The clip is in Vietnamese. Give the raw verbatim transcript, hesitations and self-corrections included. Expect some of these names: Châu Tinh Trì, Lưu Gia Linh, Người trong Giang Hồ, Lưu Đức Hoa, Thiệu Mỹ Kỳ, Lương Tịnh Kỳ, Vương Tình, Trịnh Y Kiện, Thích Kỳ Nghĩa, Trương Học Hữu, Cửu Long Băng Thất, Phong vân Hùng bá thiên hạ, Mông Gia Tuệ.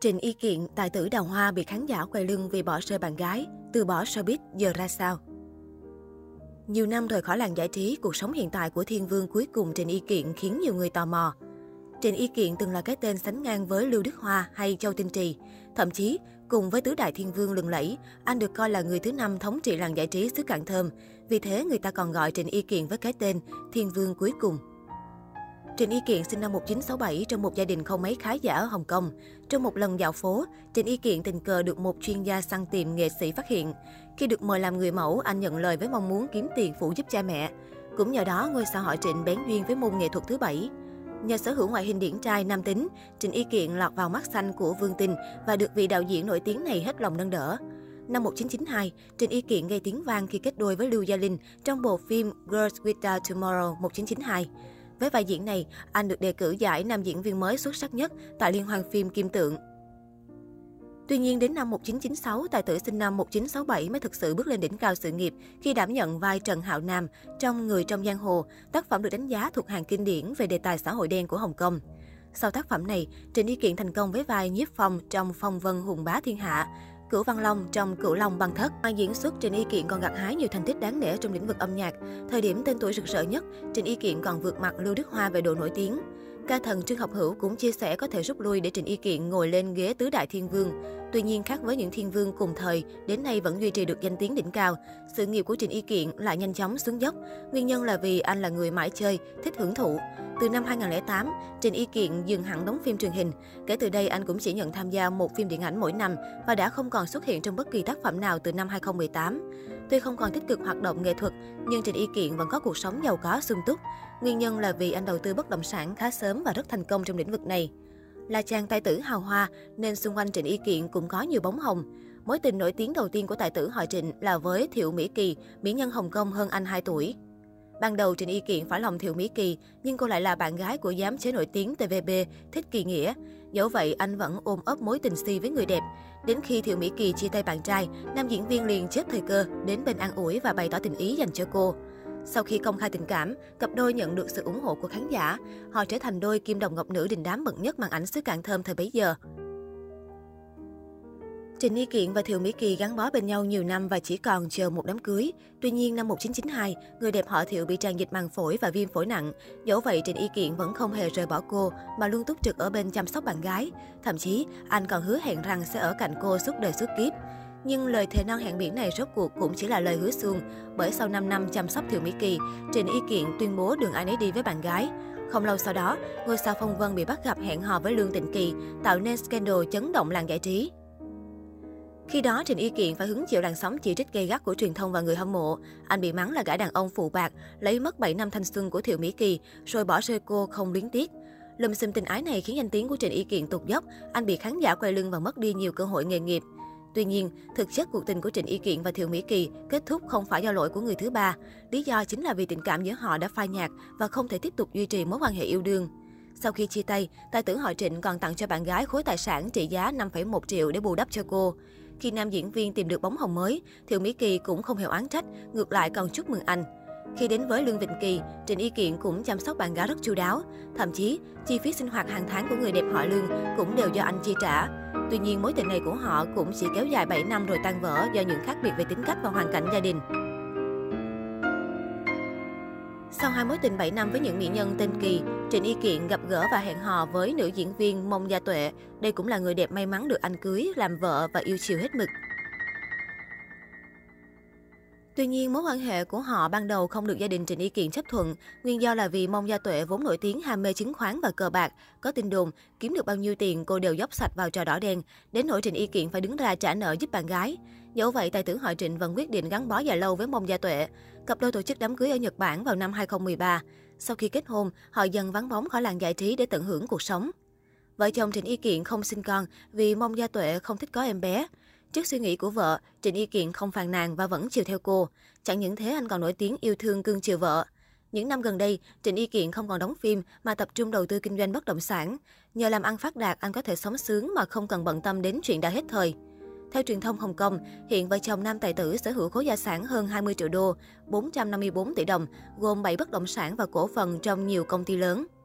Trịnh Y Kiện, tài tử đào hoa bị khán giả quay lưng vì bỏ rơi bạn gái, từ bỏ showbiz giờ ra sao? Nhiều năm rời khỏi làng giải trí, cuộc sống hiện tại của thiên vương cuối cùng Trịnh Y Kiện khiến nhiều người tò mò. Trịnh Y Kiện từng là cái tên sánh ngang với Lưu Đức Hoa hay Châu Tinh Trì. Thậm chí, cùng với tứ đại thiên vương lừng lẫy, anh được coi là người thứ năm thống trị làng giải trí xứ Cảng Thơm. Vì thế, người ta còn gọi Trịnh Y Kiện với cái tên Thiên Vương cuối cùng. Trịnh Y Kiện sinh năm một nghìn chín trăm sáu mươi bảy trong một gia đình không mấy khá giả ở Hồng Kông. Trong một lần dạo phố, Trịnh Y Kiện tình cờ được một chuyên gia săn tìm nghệ sĩ phát hiện. Khi được mời làm người mẫu, anh nhận lời với mong muốn kiếm tiền phụ giúp cha mẹ. Cũng nhờ đó, ngôi sao họ Trịnh bén duyên với môn nghệ thuật thứ bảy. Nhờ sở hữu ngoại hình điển trai nam tính, Trịnh Y Kiện lọt vào mắt xanh của Vương Tình và được vị đạo diễn nổi tiếng này hết lòng nâng đỡ. Năm một nghìn chín trăm chín mươi hai, Trịnh Y Kiện gây tiếng vang khi kết đôi với Lưu Gia Linh trong bộ phim Girls Without Tomorrow một nghìn chín trăm chín mươi hai. Với vai diễn này, anh được đề cử giải nam diễn viên mới xuất sắc nhất tại Liên hoan phim Kim Tượng. Tuy nhiên, đến năm một nghìn chín trăm chín mươi sáu, tài tử sinh năm một nghìn chín trăm sáu mươi bảy mới thực sự bước lên đỉnh cao sự nghiệp khi đảm nhận vai Trần Hạo Nam trong Người trong Giang Hồ, tác phẩm được đánh giá thuộc hàng kinh điển về đề tài xã hội đen của Hồng Kông. Sau tác phẩm này, Trịnh Y Kiện thành công với vai Nhiếp Phong trong Phong Vân Hùng Bá Thiên Hạ, Cửu Văn Long trong Cửu Long Băng Thất. Ngoài diễn xuất, Trịnh Y Kiện còn gặt hái nhiều thành tích đáng nể trong lĩnh vực âm nhạc. Thời điểm tên tuổi rực rỡ nhất, Trịnh Y Kiện còn vượt mặt Lưu Đức Hoa về độ nổi tiếng. Ca thần Trương Học Hữu cũng chia sẻ có thể rút lui để Trịnh Y Kiện ngồi lên ghế tứ đại thiên vương. Tuy nhiên, khác với những thiên vương cùng thời, đến nay vẫn duy trì được danh tiếng đỉnh cao, sự nghiệp của Trịnh Y Kiện lại nhanh chóng xuống dốc. Nguyên nhân là vì anh là người mãi chơi, thích hưởng thụ. Từ năm hai nghìn không trăm lẻ tám, Trịnh Y Kiện dừng hẳn đóng phim truyền hình. Kể từ đây, anh cũng chỉ nhận tham gia một phim điện ảnh mỗi năm và đã không còn xuất hiện trong bất kỳ tác phẩm nào từ năm hai nghìn không trăm mười tám. Tuy không còn tích cực hoạt động nghệ thuật, nhưng Trịnh Y Kiện vẫn có cuộc sống giàu có sung túc. Nguyên nhân là vì anh đầu tư bất động sản khá sớm và rất thành công trong lĩnh vực này. Là chàng tài tử hào hoa nên xung quanh Trịnh Y Kiện cũng có nhiều bóng hồng. Mối tình nổi tiếng đầu tiên của tài tử họ Trịnh là với Thiệu Mỹ Kỳ, mỹ nhân Hồng Kông hơn anh hai tuổi. Ban đầu Trịnh Y Kiện phải lòng Thiệu Mỹ Kỳ, nhưng cô lại là bạn gái của giám chế nổi tiếng tê vê bê Thích Kỳ Nghĩa. Dẫu vậy, anh vẫn ôm ấp mối tình si với người đẹp. Đến khi Thiệu Mỹ Kỳ chia tay bạn trai, nam diễn viên liền chớp thời cơ đến bên an ủi và bày tỏ tình ý dành cho cô. Sau khi công khai tình cảm, cặp đôi nhận được sự ủng hộ của khán giả. Họ trở thành đôi kim đồng ngọc nữ đình đám bậc nhất màn ảnh xứ Cảng Thơm thời bấy giờ. Trịnh Y Kiện và Thiệu Mỹ Kỳ gắn bó bên nhau nhiều năm và chỉ còn chờ một đám cưới. Tuy nhiên, năm một nghìn chín trăm chín mươi hai, người đẹp họ Thiệu bị tràn dịch màng phổi và viêm phổi nặng. Dẫu vậy, Trịnh Y Kiện vẫn không hề rời bỏ cô mà luôn túc trực ở bên chăm sóc bạn gái. Thậm chí, anh còn hứa hẹn rằng sẽ ở cạnh cô suốt đời suốt kiếp. Nhưng lời thề non hẹn biển này rốt cuộc cũng chỉ là lời hứa suông, bởi sau năm năm chăm sóc Thiệu Mỹ Kỳ, Trịnh Y Kiện tuyên bố đường ai nấy đi với bạn gái. Không lâu sau đó, ngôi sao Phong Vân bị bắt gặp hẹn hò với Lương Tịnh Kỳ, tạo nên scandal chấn động làng giải trí. Khi đó, Trịnh Y Kiện phải hứng chịu làn sóng chỉ trích gay gắt của truyền thông và người hâm mộ. Anh bị mắng là gã đàn ông phụ bạc, lấy mất bảy năm thanh xuân của Thiệu Mỹ Kỳ, rồi bỏ rơi cô không luyến tiếc. Lùm xùm tình ái này khiến danh tiếng của Trịnh Y Kiện tụt dốc, anh bị khán giả quay lưng và mất đi nhiều cơ hội nghề nghiệp. Tuy nhiên, thực chất cuộc tình của Trịnh Y Kiện và Thiệu Mỹ Kỳ kết thúc không phải do lỗi của người thứ ba. Lý do chính là vì tình cảm giữa họ đã phai nhạt và không thể tiếp tục duy trì mối quan hệ yêu đương. Sau khi chia tay, tài tử họ Trịnh còn tặng cho bạn gái khối tài sản trị giá năm phẩy một triệu để bù đắp cho cô. Khi nam diễn viên tìm được bóng hồng mới, Thiệu Mỹ Kỳ cũng không hề oán trách, ngược lại còn chúc mừng anh. Khi đến với Lương Tịnh Kỳ, Trịnh Y Kiện cũng chăm sóc bạn gái rất chu đáo. Thậm chí, chi phí sinh hoạt hàng tháng của người đẹp họ Lương cũng đều do anh chi trả. Tuy nhiên, mối tình này của họ cũng chỉ kéo dài bảy năm rồi tan vỡ do những khác biệt về tính cách và hoàn cảnh gia đình. Sau hai mối tình bảy năm với những mỹ nhân tên Kỳ, Trịnh Y Kiện gặp gỡ và hẹn hò với nữ diễn viên Mông Gia Tuệ. Đây cũng là người đẹp may mắn được anh cưới, làm vợ và yêu chiều hết mực. Tuy nhiên, mối quan hệ của họ ban đầu không được gia đình Trịnh Y Kiện chấp thuận. Nguyên do là vì Mông Gia Tuệ vốn nổi tiếng ham mê chứng khoán và cờ bạc. Có tin đồn, kiếm được bao nhiêu tiền cô đều dốc sạch vào trò đỏ đen. Đến nỗi Trịnh Y Kiện phải đứng ra trả nợ giúp bạn gái. Dẫu vậy, tài tử họ Trịnh vẫn quyết định gắn bó dài lâu với Mông Gia Tuệ. Cặp đôi tổ chức đám cưới ở Nhật Bản vào năm hai nghìn không trăm mười ba. Sau khi kết hôn, họ dần vắng bóng khỏi làng giải trí để tận hưởng cuộc sống. Vợ chồng Trịnh Y Kiện không sinh con vì Mông Gia Tuệ không thích có em bé. Trước suy nghĩ của vợ, Trịnh Y Kiện không phàn nàn và vẫn chiều theo cô. Chẳng những thế, anh còn nổi tiếng yêu thương cưng chiều vợ. Những năm gần đây, Trịnh Y Kiện không còn đóng phim mà tập trung đầu tư kinh doanh bất động sản. Nhờ làm ăn phát đạt, anh có thể sống sướng mà không cần bận tâm đến chuyện đã hết thời. Theo truyền thông Hồng Kông, hiện vợ chồng nam tài tử sở hữu khối gia sản hơn hai mươi triệu đô, bốn trăm năm mươi bốn tỷ đồng, gồm bảy bất động sản và cổ phần trong nhiều công ty lớn.